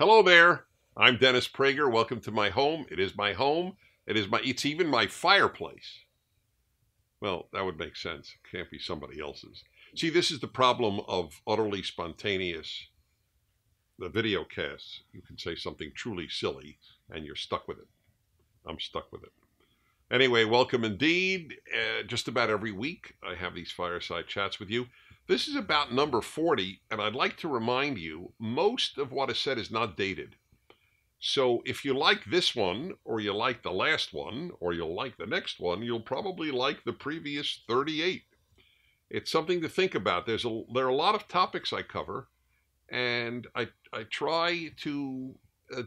Hello there. I'm Dennis Prager. Welcome to my home. It is my home. It's even my fireplace. Well, that would make sense. It can't be somebody else's. See, this is the problem of utterly spontaneous video casts. You can say something truly silly, and you're stuck with it. I'm stuck with it. Anyway, welcome indeed. Just about every week, I have these fireside chats with you. This is about number 40, and I'd like to remind you, most of what is said is not dated. So if you like this one, or you like the last one, or you'll like the next one, you'll probably like the previous 38. It's something to think about. There are a lot of topics I cover, and I try to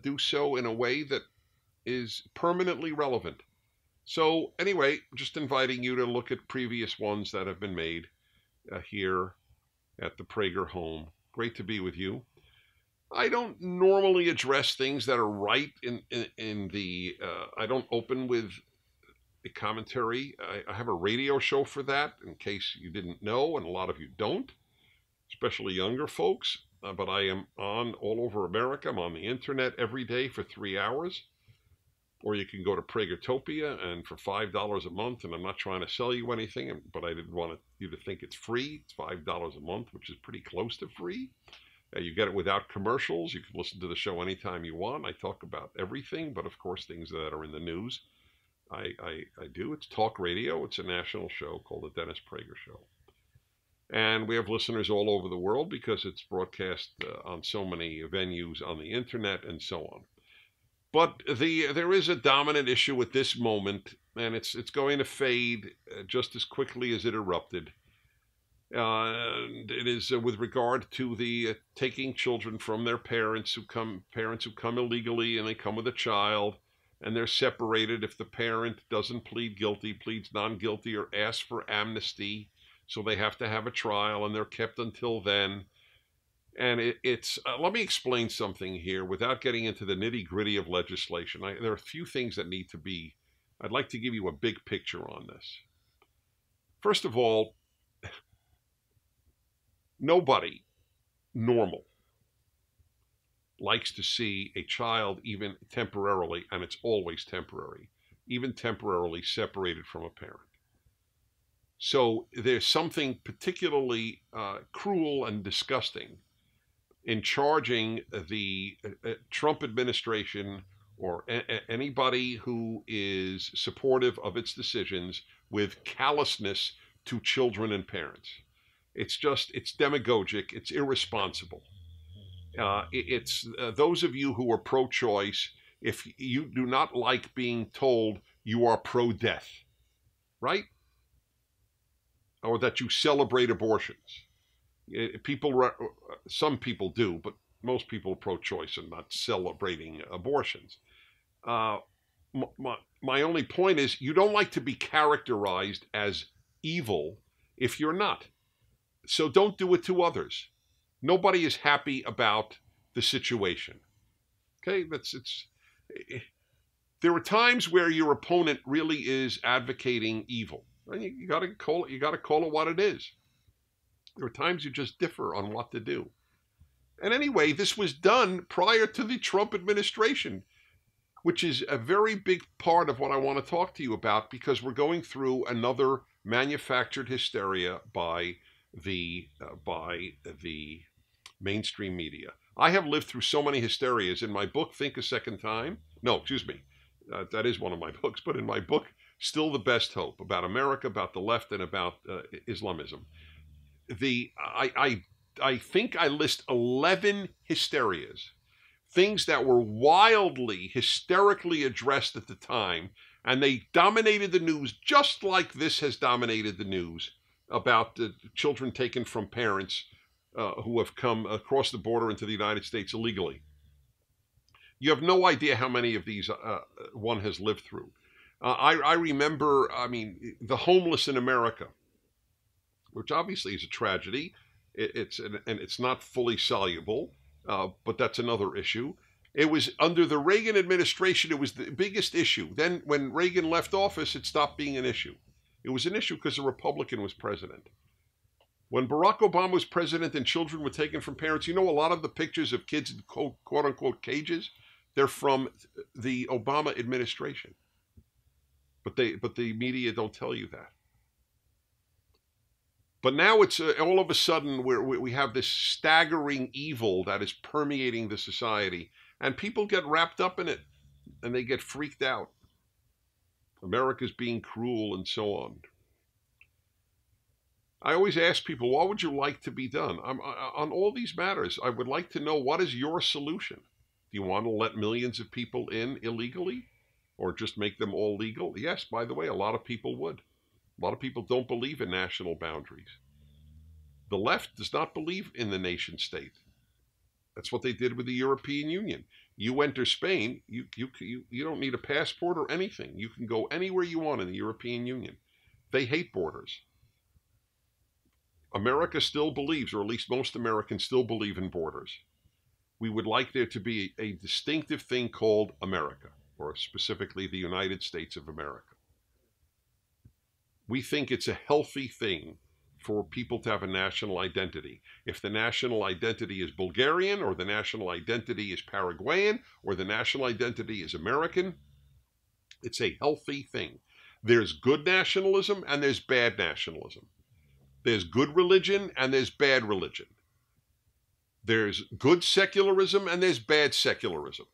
do so in a way that is permanently relevant. So anyway, just inviting you to look at previous ones that have been made here at the Prager home. Great to be with you. I don't normally address things that are right I don't open with a commentary. I have a radio show for that, in case you didn't know, and a lot of you don't, especially younger folks. But I am on all over America. I'm on the internet every day for 3 hours. Or you can go to PragerTopia, and for $5 a month, and I'm not trying to sell you anything, but I didn't want you to think it's free. It's $5 a month, which is pretty close to free. You get it without commercials. You can listen to the show anytime you want. I talk about everything, but of course things that are in the news. I do. It's talk radio. It's a national show called The Dennis Prager Show. And we have listeners all over the world because it's broadcast on so many venues on the internet and so on. But there is a dominant issue at this moment, and it's going to fade just as quickly as it erupted. And it is with regard to the taking children from their parents who come illegally, and they come with a child, and they're separated if the parent doesn't plead guilty, pleads non-guilty, or asks for amnesty. So they have to have a trial, and they're kept until then. And let me explain something here without getting into the nitty-gritty of legislation. There are a few things that need to be, I'd like to give you a big picture on this. First of all, nobody normal likes to see a child, even temporarily, and it's always temporary, even temporarily separated from a parent. So there's something particularly cruel and disgusting in charging the Trump administration or anybody who is supportive of its decisions with callousness to children and parents. It's demagogic, it's irresponsible. Those of you who are pro-choice, if you do not like being told you are pro-death, right? Or that you celebrate abortions. Some people do, but most people are pro-choice and not celebrating abortions. My only point is you don't like to be characterized as evil if you're not. So don't do it to others. Nobody is happy about the situation. Okay, there are times where your opponent really is advocating evil. You got to call it what it is. There are times you just differ on what to do. And anyway, this was done prior to the Trump administration, which is a very big part of what I want to talk to you about, because we're going through another manufactured hysteria by the mainstream media. I have lived through so many hysterias. In my book, Think a Second Time. No, excuse me. That is one of my books, but in my book, Still the Best Hope, about America, about the left, and about Islamism. I think I list 11 hysterias, things that were wildly, hysterically addressed at the time, and they dominated the news just like this has dominated the news about the children taken from parents who have come across the border into the United States illegally. You have no idea how many of these one has lived through. I remember, I mean, the homeless in America, which obviously is a tragedy. It's not fully soluble, but that's another issue. It was under the Reagan administration, it was the biggest issue. Then when Reagan left office, it stopped being an issue. It was an issue because a Republican was president. When Barack Obama was president and children were taken from parents, you know, a lot of the pictures of kids in quote-unquote cages, they're from the Obama administration. But the media don't tell you that. But now it's all of a sudden we have this staggering evil that is permeating the society, and people get wrapped up in it, and they get freaked out. America's being cruel and so on. I always ask people, what would you like to be done? On all these matters, I would like to know, what is your solution? Do you want to let millions of people in illegally, or just make them all legal? Yes, by the way, a lot of people would. A lot of people don't believe in national boundaries. The left does not believe in the nation state. That's what they did with the European Union. You enter Spain, you don't need a passport or anything. You can go anywhere you want in the European Union. They hate borders. America still believes, or at least most Americans still believe, in borders. We would like there to be a distinctive thing called America, or specifically the United States of America. We think it's a healthy thing for people to have a national identity. If the national identity is Bulgarian, or the national identity is Paraguayan, or the national identity is American, it's a healthy thing. There's good nationalism and there's bad nationalism. There's good religion and there's bad religion. There's good secularism and there's bad secularism.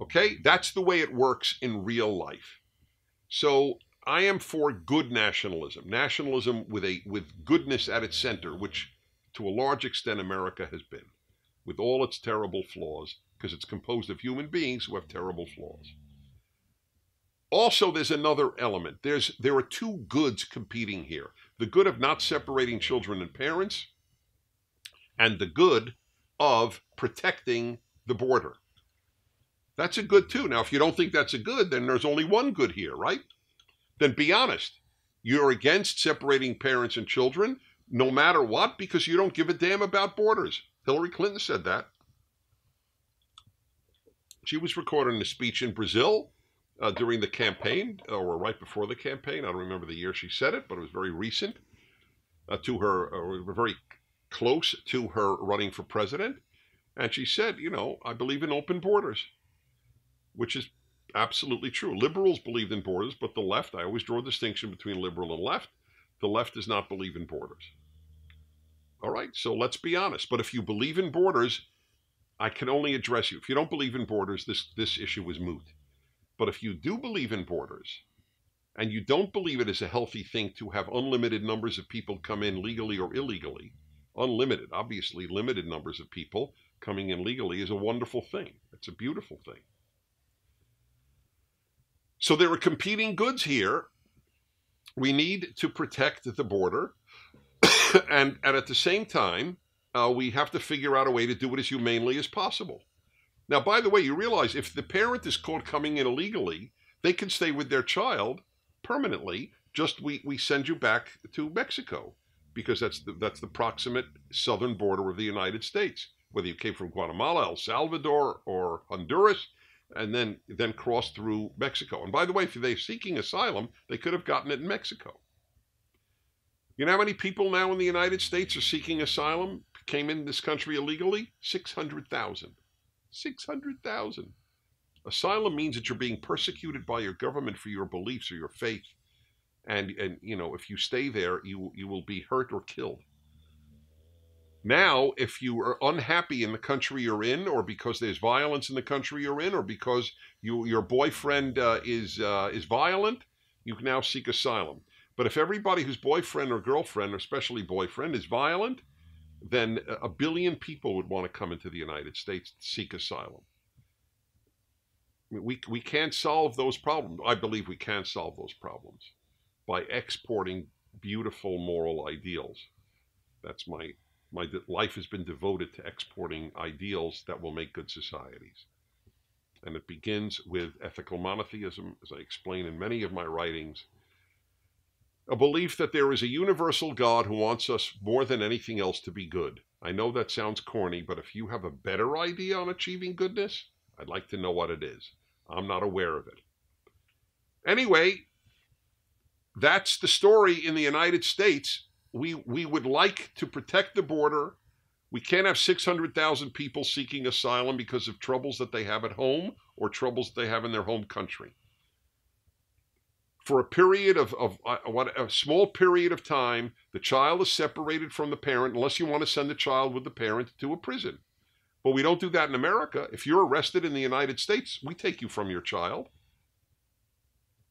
Okay? That's the way it works in real life. So I am for good nationalism, nationalism with goodness at its center, which to a large extent America has been, with all its terrible flaws, because it's composed of human beings who have terrible flaws. Also, there's another element. There are two goods competing here. The good of not separating children and parents, and the good of protecting the border. That's a good too. Now, if you don't think that's a good, then there's only one good here, right? Then be honest. You're against separating parents and children, no matter what, because you don't give a damn about borders. Hillary Clinton said that. She was recording a speech in Brazil during the campaign, or right before the campaign. I don't remember the year she said it, but it was very recent to her, very close to her running for president. And she said, you know, I believe in open borders, which is absolutely true. Liberals believed in borders, but the left, I always draw a distinction between liberal and left. The left does not believe in borders. All right, so let's be honest. But if you believe in borders, I can only address you. If you don't believe in borders, this issue is moot. But if you do believe in borders, and you don't believe it is a healthy thing to have unlimited numbers of people come in legally or illegally, unlimited, obviously limited numbers of people coming in legally is a wonderful thing. It's a beautiful thing. So there are competing goods here. We need to protect the border. and at the same time, we have to figure out a way to do it as humanely as possible. Now, by the way, you realize if the parent is caught coming in illegally, they can stay with their child permanently. Just we send you back to Mexico, because that's the proximate southern border of the United States. Whether you came from Guatemala, El Salvador, or Honduras, and then cross through Mexico. And by the way, if they're seeking asylum, they could have gotten it in Mexico. You know how many people now in the United States are seeking asylum, came in this country illegally? 600,000. 600,000. Asylum means that you're being persecuted by your government for your beliefs or your faith. And you know, if you stay there, you will be hurt or killed. Now, if you are unhappy in the country you're in, or because there's violence in the country you're in, or because your boyfriend is violent, you can now seek asylum. But if everybody whose boyfriend or girlfriend, or especially boyfriend, is violent, then a billion people would want to come into the United States to seek asylum. We can't solve those problems. I believe we can solve those problems by exporting beautiful moral ideals. That's my life has been devoted to exporting ideals that will make good societies. And it begins with ethical monotheism, as I explain in many of my writings, a belief that there is a universal God who wants us more than anything else to be good. I know that sounds corny, but if you have a better idea on achieving goodness, I'd like to know what it is. I'm not aware of it. Anyway, that's the story in the United States. we would like to protect the border. We can't have 600,000 people seeking asylum because of troubles that they have at home or troubles they have in their home country. For a period of a small period of time, the child is separated from the parent unless you want to send the child with the parent to a prison. But we don't do that in America. If you're arrested in the United States, we take you from your child.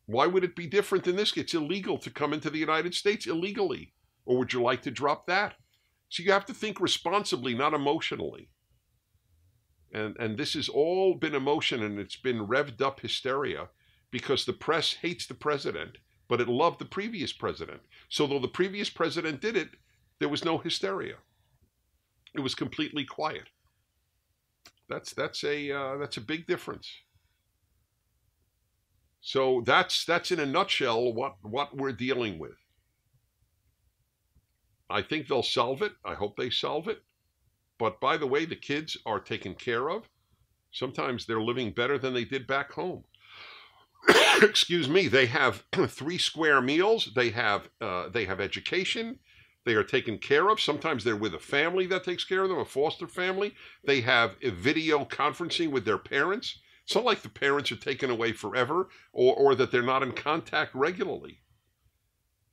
Why would it be different in this? It's illegal to come into the United States illegally. Or would you like to drop that? So you have to think responsibly, not emotionally. And this has all been emotion, and it's been revved up hysteria because the press hates the president, but it loved the previous president. So though the previous president did it, there was no hysteria. It was completely quiet. That's a big difference. So that's in a nutshell what we're dealing with. I think they'll solve it. I hope they solve it. But by the way, the kids are taken care of. Sometimes they're living better than they did back home. Excuse me. They have 3 square meals. They have education. They are taken care of. Sometimes they're with a family that takes care of them, a foster family. They have a video conferencing with their parents. It's not like the parents are taken away forever or that they're not in contact regularly.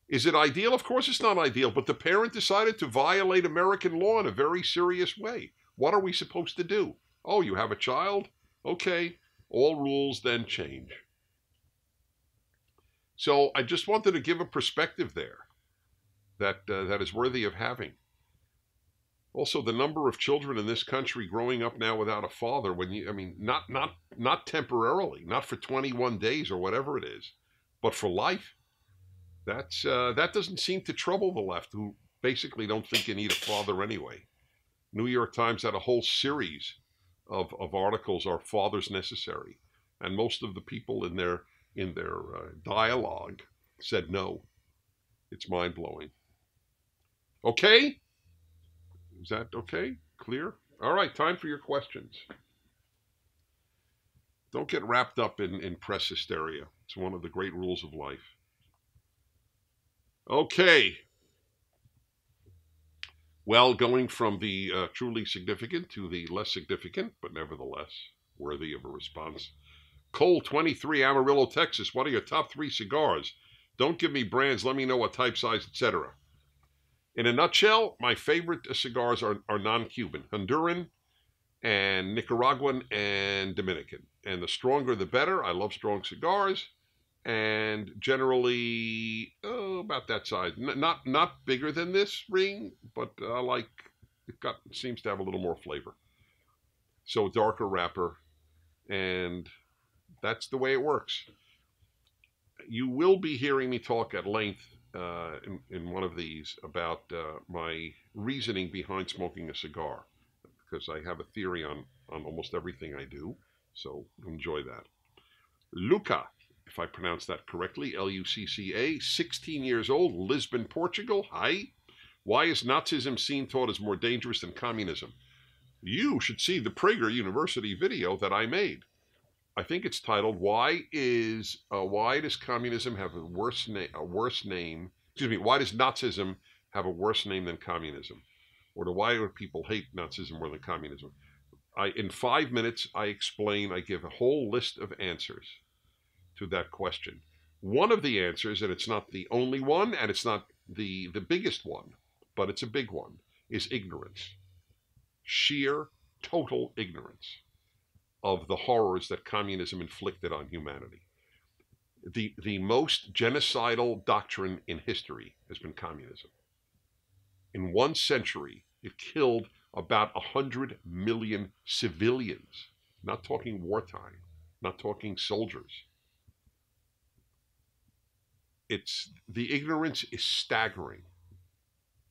Is it ideal? Of course it's not ideal, but the parent decided to violate American law in a very serious way. What are we supposed to do? Oh, you have a child? Okay, all rules then change. So I just wanted to give a perspective there that is worthy of having. Also, the number of children in this country growing up now without a father, not temporarily, not for 21 days or whatever it is, but for life. That doesn't seem to trouble the left, who basically don't think you need a father anyway. New York Times had a whole series of articles, Are Fathers Necessary? And most of the people in their dialogue said no. It's mind-blowing. Okay? Is that okay? Clear? All right, time for your questions. Don't get wrapped up in press hysteria. It's one of the great rules of life. Okay, well, going from the truly significant to the less significant, but nevertheless worthy of a response. Cole 23, Amarillo, Texas. What are your top 3 cigars? Don't give me brands. Let me know what type, size, etc. In a nutshell, my favorite cigars are non-Cuban, Honduran and Nicaraguan and Dominican. And the stronger, the better. I love strong cigars. And generally about that size, not bigger than this ring, but seems to have a little more flavor, so darker wrapper, and that's the way it works. You will be hearing me talk at length in one of these about my reasoning behind smoking a cigar, because I have a theory on almost everything I do, so enjoy that. Luca, if I pronounce that correctly, Lucca, 16 years old, Lisbon, Portugal. Hi. Why is Nazism seen taught as more dangerous than communism? You should see the Prager University video that I made. I think it's titled, Why does communism have a worse name? Excuse me, why does Nazism have a worse name than communism? Or why do people hate Nazism more than communism? In 5 minutes, I give a whole list of answers to that question. One of the answers, and it's not the only one, and it's not the biggest one, but it's a big one, is ignorance. Sheer, total ignorance of the horrors that communism inflicted on humanity. The most genocidal doctrine in history has been communism. In 1 century, it killed about 100 million civilians. Not talking wartime, not talking soldiers. The ignorance is staggering.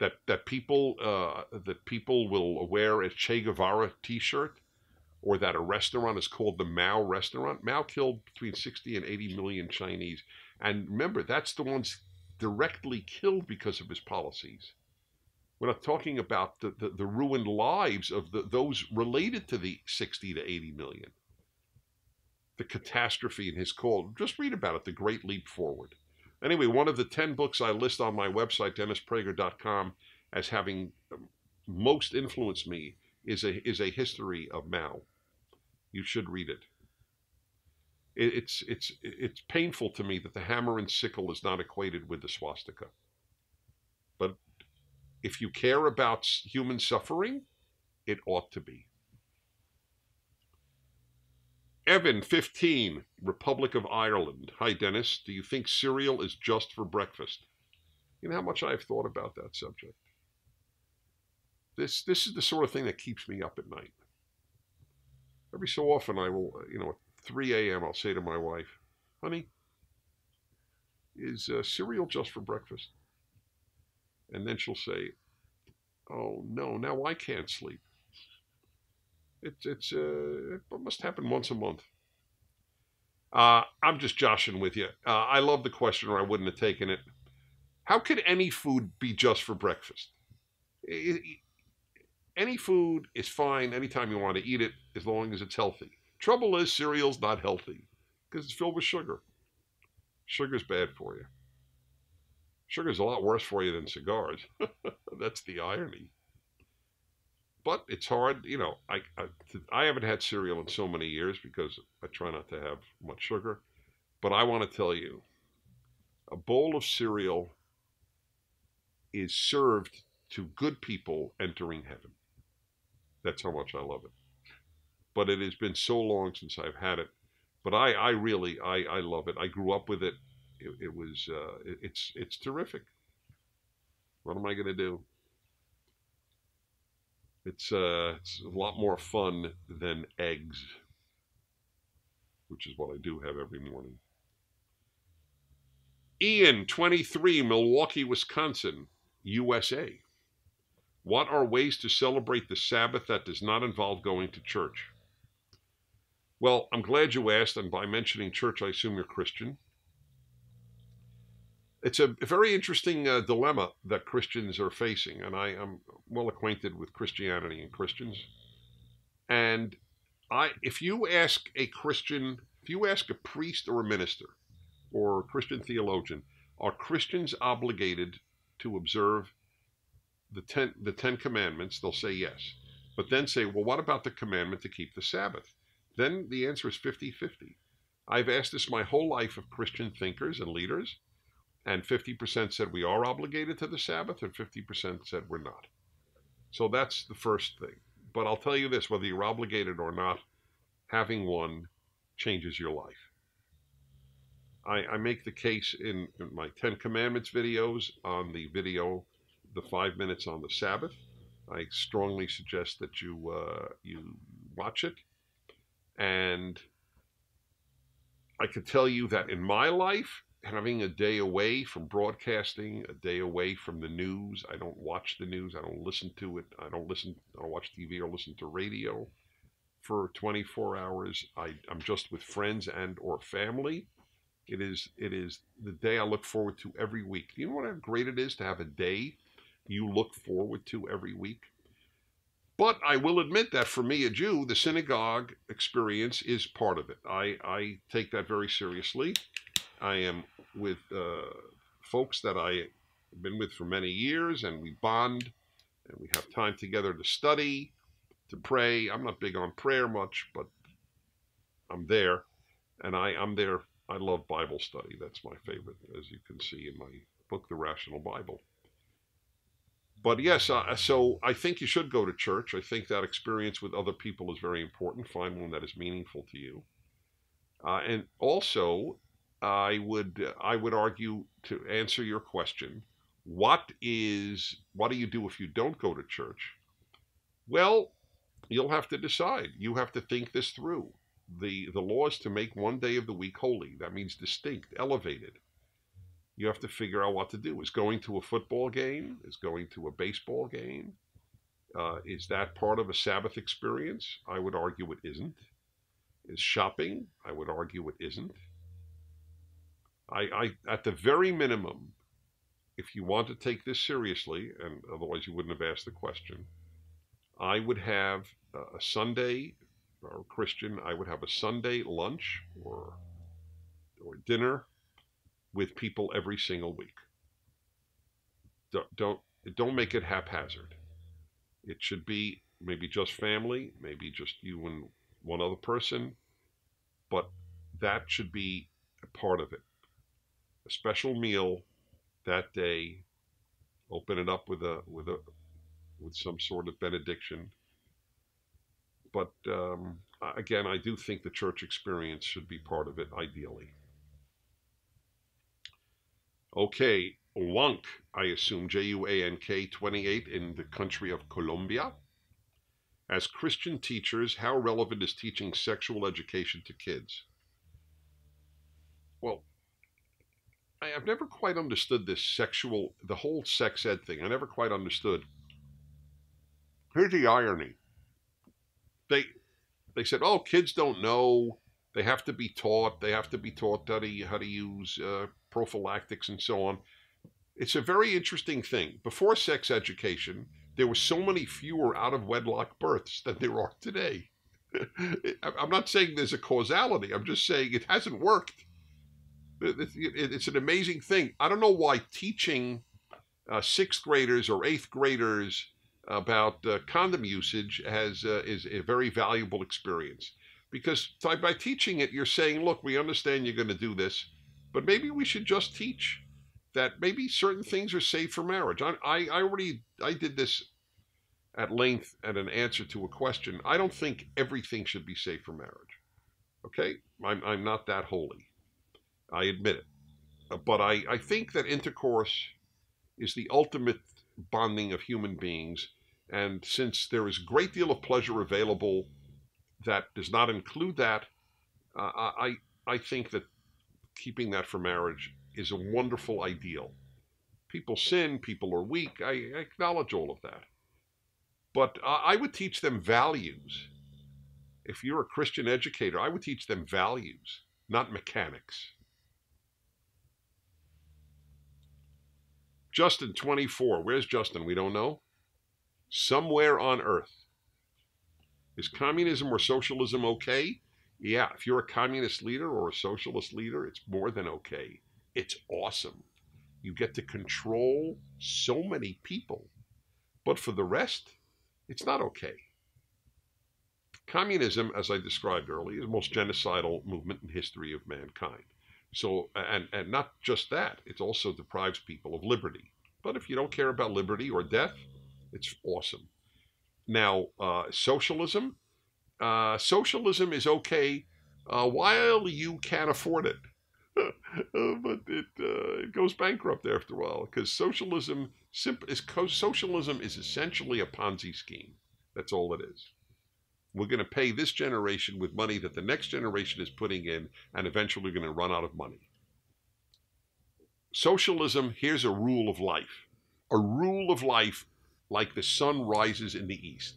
That people will wear a Che Guevara T-shirt, or that a restaurant is called the Mao restaurant. Mao killed between 60 and 80 million Chinese, and remember, that's the ones directly killed because of his policies. We're not talking about the ruined lives of those related to the 60 to 80 million. The catastrophe in his call. Just read about it. The Great Leap Forward. Anyway, one of the 10 books I list on my website, DennisPrager.com, as having most influenced me is a history of Mao. You should read it. It's painful to me that the hammer and sickle is not equated with the swastika. But if you care about human suffering, it ought to be. Evan, 15, Republic of Ireland. Hi, Dennis. Do you think cereal is just for breakfast? You know how much I've thought about that subject. This is the sort of thing that keeps me up at night. Every so often I will, you know, at 3 a.m. I'll say to my wife, honey, is cereal just for breakfast? And then she'll say, oh, no, now I can't sleep. It must happen once a month. I'm just joshing with you. I love the question, or I wouldn't have taken it. How could any food be just for breakfast? Any food is fine anytime you want to eat it, as long as it's healthy. Trouble is, cereal's not healthy because it's filled with sugar. Sugar's bad for you. Sugar's a lot worse for you than cigars. That's the irony. But it's hard, you know, I haven't had cereal in so many years because I try not to have much sugar. But I want to tell you, a bowl of cereal is served to good people entering heaven. That's how much I love it. But it has been so long since I've had it. But I really love it. I grew up with it. It's terrific. What am I going to do? It's a lot more fun than eggs, which is what I do have every morning. Ian, 23, Milwaukee, Wisconsin, USA. What are ways to celebrate the Sabbath that does not involve going to church? Well, I'm glad you asked, and by mentioning church, I assume you're Christian. It's a very interesting dilemma that Christians are facing, and I am well acquainted with Christianity and Christians. And if you ask a Christian, if you ask a priest or a minister or a Christian theologian, are Christians obligated to observe the Ten Commandments? They'll say yes. But then say, well, what about the commandment to keep the Sabbath? Then the answer is 50-50. I've asked this my whole life of Christian thinkers and leaders. And 50% said we are obligated to the Sabbath, and 50% said we're not. So that's the first thing. But I'll tell you this, whether you're obligated or not, having one changes your life. I make the case in my 10 Commandments videos, on the video, the 5 minutes on the Sabbath. I strongly suggest that you watch it. And I could tell you that in my life, having a day away from broadcasting, a day away from the news. I don't watch the news. I don't listen to it. I don't watch TV or listen to radio for 24 hours. I'm just with friends and or family. It is the day I look forward to every week. Do you know what how great it is to have a day you look forward to every week? But I will admit that for me, a Jew, the synagogue experience is part of it. I take that very seriously. I am with folks that I've been with for many years, and we bond, and we have time together to study, to pray. I'm not big on prayer much, but I'm there, and I'm there. I love Bible study. That's my favorite, as you can see in my book, The Rational Bible. But yes, so I think you should go to church. I think that experience with other people is very important. Find one that is meaningful to you. And also, I would argue, to answer your question, what do you do if you don't go to church? Well, you'll have to decide. You have to think this through. The law is to make one day of the week holy. That means distinct, elevated. You have to figure out what to do. Is going to a football game? Is going to a baseball game? Is that part of a Sabbath experience? I would argue it isn't. Is shopping? I would argue it isn't. At the very minimum, if you want to take this seriously, and otherwise you wouldn't have asked the question, I would have a Sunday, or a Christian, I would have a Sunday lunch or dinner with people every single week. Don't make it haphazard. It should be maybe just family, maybe just you and one other person, but that should be a part of it. A special meal that day. Open it up with some sort of benediction. But again, I do think the church experience should be part of it, ideally. Okay, Juank, I assume, J-U-A-N-K, 28, in the country of Colombia. As Christian teachers, how relevant is teaching sexual education to kids? Well, I've never quite understood this the whole sex ed thing. I never quite understood. Here's the irony. They said, oh, kids don't know. They have to be taught. They have to be taught how to use prophylactics and so on. It's a very interesting thing. Before sex education, there were so many fewer out-of-wedlock births than there are today. I'm not saying there's a causality. I'm just saying it hasn't worked. It's an amazing thing. I don't know why teaching sixth graders or eighth graders about condom usage is a very valuable experience. Because by teaching it, you're saying, look, we understand you're going to do this, but maybe we should just teach that maybe certain things are safe for marriage. I did this at length at an answer to a question. I don't think everything should be safe for marriage. Okay? I'm not that holy. I admit it. But I think that intercourse is the ultimate bonding of human beings. And since there is a great deal of pleasure available that does not include that, I think that keeping that for marriage is a wonderful ideal. People sin, people are weak. I acknowledge all of that. But I would teach them values. If you're a Christian educator, I would teach them values, not mechanics. Justin, 24. Where's Justin? We don't know. Somewhere on earth. Is communism or socialism okay? Yeah, if you're a communist leader or a socialist leader, it's more than okay. It's awesome. You get to control so many people. But for the rest, it's not okay. Communism, as I described earlier, is the most genocidal movement in history of mankind. So, and not just that, it also deprives people of liberty. But if you don't care about liberty or death, it's awesome. Now, socialism. Socialism is okay while you can't afford it. But it goes bankrupt after a while, because socialism is essentially a Ponzi scheme. That's all it is. We're going to pay this generation with money that the next generation is putting in, and eventually we're going to run out of money. Socialism, here's a rule of life. A rule of life like the sun rises in the east.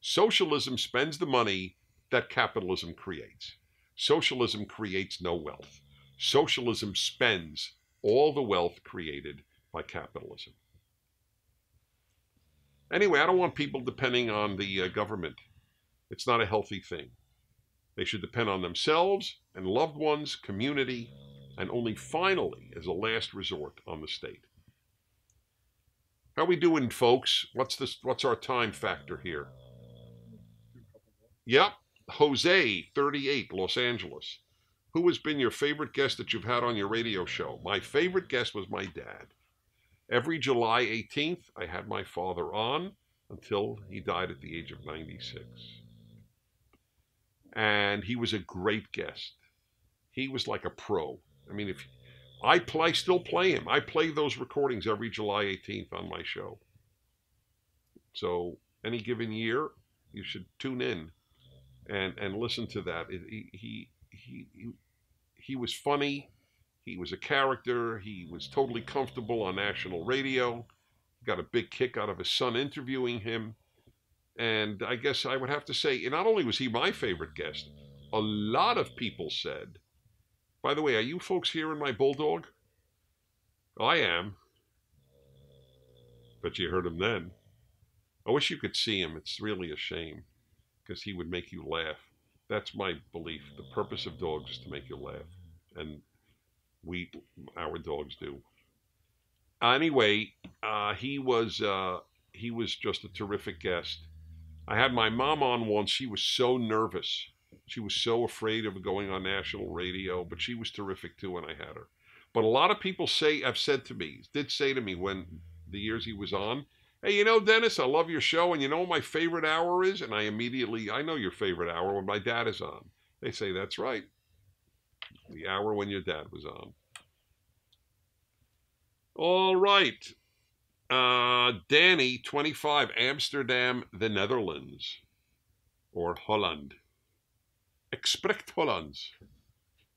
Socialism spends the money that capitalism creates. Socialism creates no wealth. Socialism spends all the wealth created by capitalism. Anyway, I don't want people depending on the government. It's not a healthy thing. They should depend on themselves and loved ones, community, and only finally, as a last resort, on the state. How we doing, folks? What's our time factor here? Yep. Jose, 38, Los Angeles. Who has been your favorite guest that you've had on your radio show? My favorite guest was my dad. Every July 18th, I had my father on until he died at the age of 96. And he was a great guest. He was like a pro. I mean, if I still play him. I play those recordings every July 18th on my show. So any given year, you should tune in and listen to that. He was funny. He was a character. He was totally comfortable on national radio. Got a big kick out of his son interviewing him. And I guess I would have to say, and not only was he my favorite guest, a lot of people said, by the way, are you folks hearing my bulldog? I am. But you heard him then. I wish you could see him. It's really a shame, because he would make you laugh. That's my belief. The purpose of dogs is to make you laugh. And our dogs do. Anyway, he was just a terrific guest. I had my mom on once. She was so nervous. She was so afraid of going on national radio, but she was terrific too when I had her. But a lot of people did say to me when the years he was on, hey, you know, Dennis, I love your show, and you know what my favorite hour is? And I know your favorite hour when my dad is on. They say, that's right. The hour when your dad was on. All right. Danny, 25, Amsterdam, the Netherlands, or Holland. Ik spreek Hollands.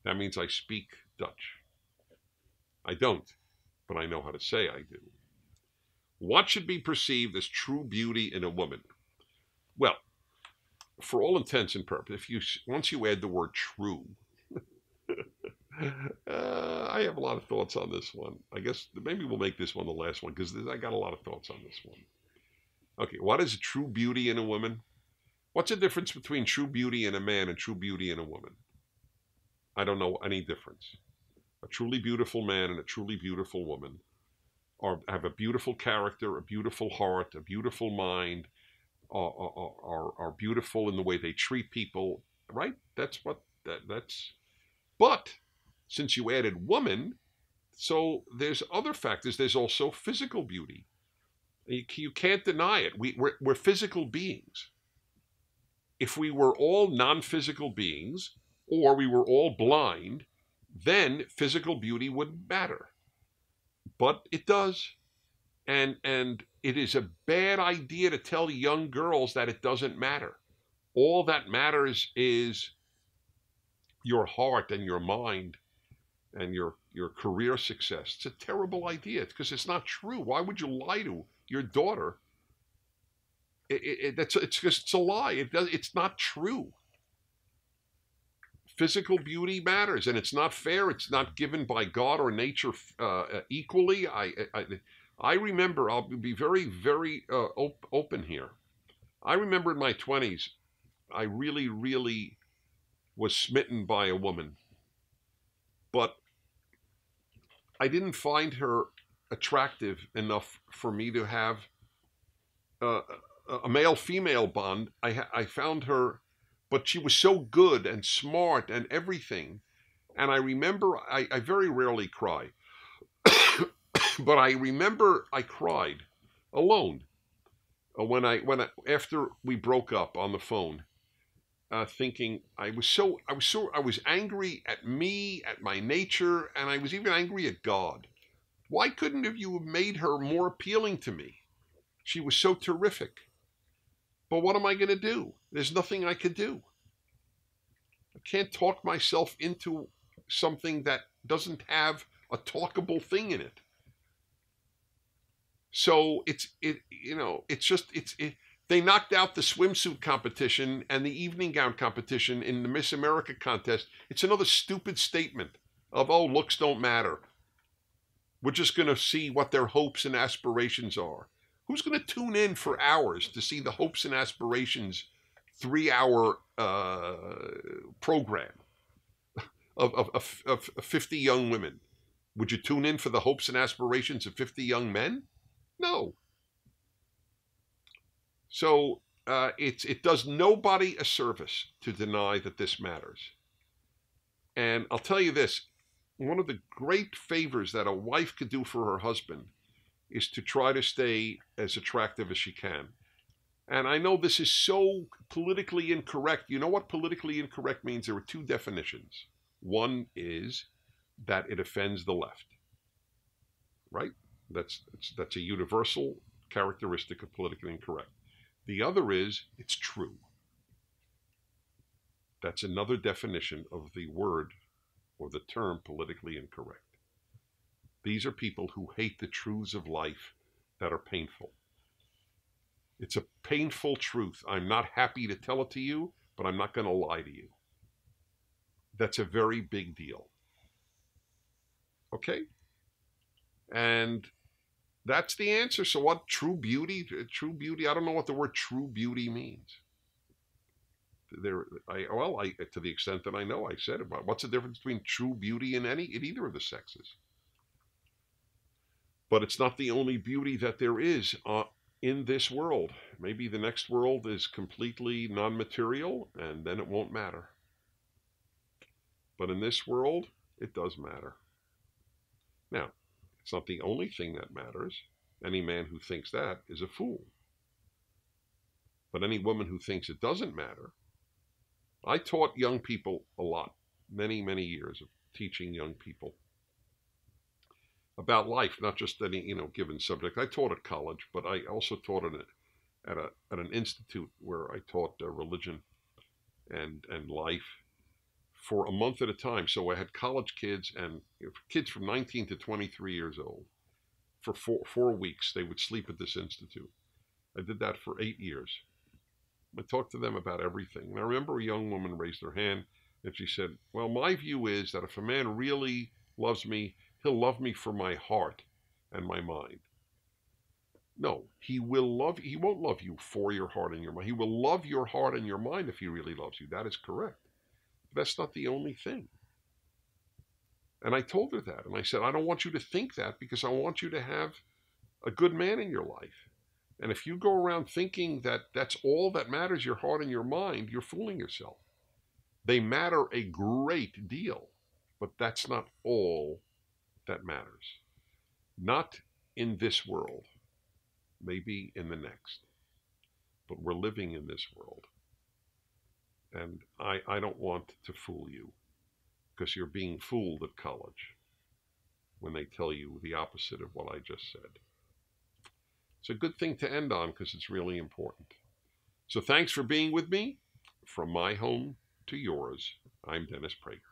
That means I speak Dutch. I don't, but I know how to say I do. What should be perceived as true beauty in a woman? Well, for all intents and purposes, once you add the word true, I have a lot of thoughts on this one. I guess maybe we'll make this one the last one, because I got a lot of thoughts on this one. Okay, what is true beauty in a woman? What's the difference between true beauty in a man and true beauty in a woman? I don't know any difference. A truly beautiful man and a truly beautiful woman have a beautiful character, a beautiful heart, a beautiful mind, are beautiful in the way they treat people, right? But since you added woman, so there's other factors. There's also physical beauty. You can't deny it. We're physical beings. If we were all non-physical beings, or we were all blind, then physical beauty wouldn't matter. But it does. And it is a bad idea to tell young girls that it doesn't matter. All that matters is your heart and your mind and your career success. It's a terrible idea because it's not true. Why would you lie to your daughter? It's a lie. It's not true. Physical beauty matters, and it's not fair. It's not given by God or nature equally. I remember, I'll be very, very open here. I remember in my 20s, I really, really was smitten by a woman. But I didn't find her attractive enough for me to have a male-female bond. I found her, but she was so good and smart and everything. And I remember, I very rarely cry. But I remember I cried alone after we broke up on the phone, thinking I was angry at me, at my nature, and I was even angry at God. Why couldn't you have made her more appealing to me? She was so terrific. But what am I going to do? There's nothing I can do. I can't talk myself into something that doesn't have a talkable thing in it. So they knocked out the swimsuit competition and the evening gown competition in the Miss America contest. It's another stupid statement of, oh, looks don't matter. We're just going to see what their hopes and aspirations are. Who's going to tune in for hours to see the Hopes and Aspirations 3-hour program of 50 young women? Would you tune in for the Hopes and Aspirations of 50 young men? No. So it does nobody a service to deny that this matters. And I'll tell you this, one of the great favors that a wife could do for her husband is to try to stay as attractive as she can. And I know this is so politically incorrect. You know what politically incorrect means? There are two definitions. One is that it offends the left, right? That's a universal characteristic of politically incorrect. The other is it's true. That's another definition of the word or the term politically incorrect. These are people who hate the truths of life that are painful. It's a painful truth. I'm not happy to tell it to you, but I'm not going to lie to you. That's a very big deal. Okay? And that's the answer. So what true beauty? True beauty, I don't know what the word true beauty means. to the extent that I know, I said about what's the difference between true beauty and either of the sexes. But it's not the only beauty that there is in this world. Maybe the next world is completely non-material, and then it won't matter. But in this world, it does matter. Now, it's not the only thing that matters. Any man who thinks that is a fool. But any woman who thinks it doesn't matter, I taught young people a lot, many, many years of teaching young people about life, not just any given subject. I taught at college, but I also taught at an institute where I taught religion and life for a month at a time. So I had college kids and kids from 19 to 23 years old. For four weeks, they would sleep at this institute. I did that for 8 years. I talked to them about everything. And I remember a young woman raised her hand, and she said, well, my view is that if a man really loves me, he'll love me for my heart and my mind. No, he won't love you for your heart and your mind. He will love your heart and your mind if he really loves you. That is correct. But that's not the only thing. And I told her that. And I said, I don't want you to think that, because I want you to have a good man in your life. And if you go around thinking that that's all that matters, your heart and your mind, you're fooling yourself. They matter a great deal, but that's not all that matters. Not in this world, maybe in the next. But we're living in this world. And I don't want to fool you, because you're being fooled at college when they tell you the opposite of what I just said. It's a good thing to end on, because it's really important. So thanks for being with me. From my home to yours, I'm Dennis Prager.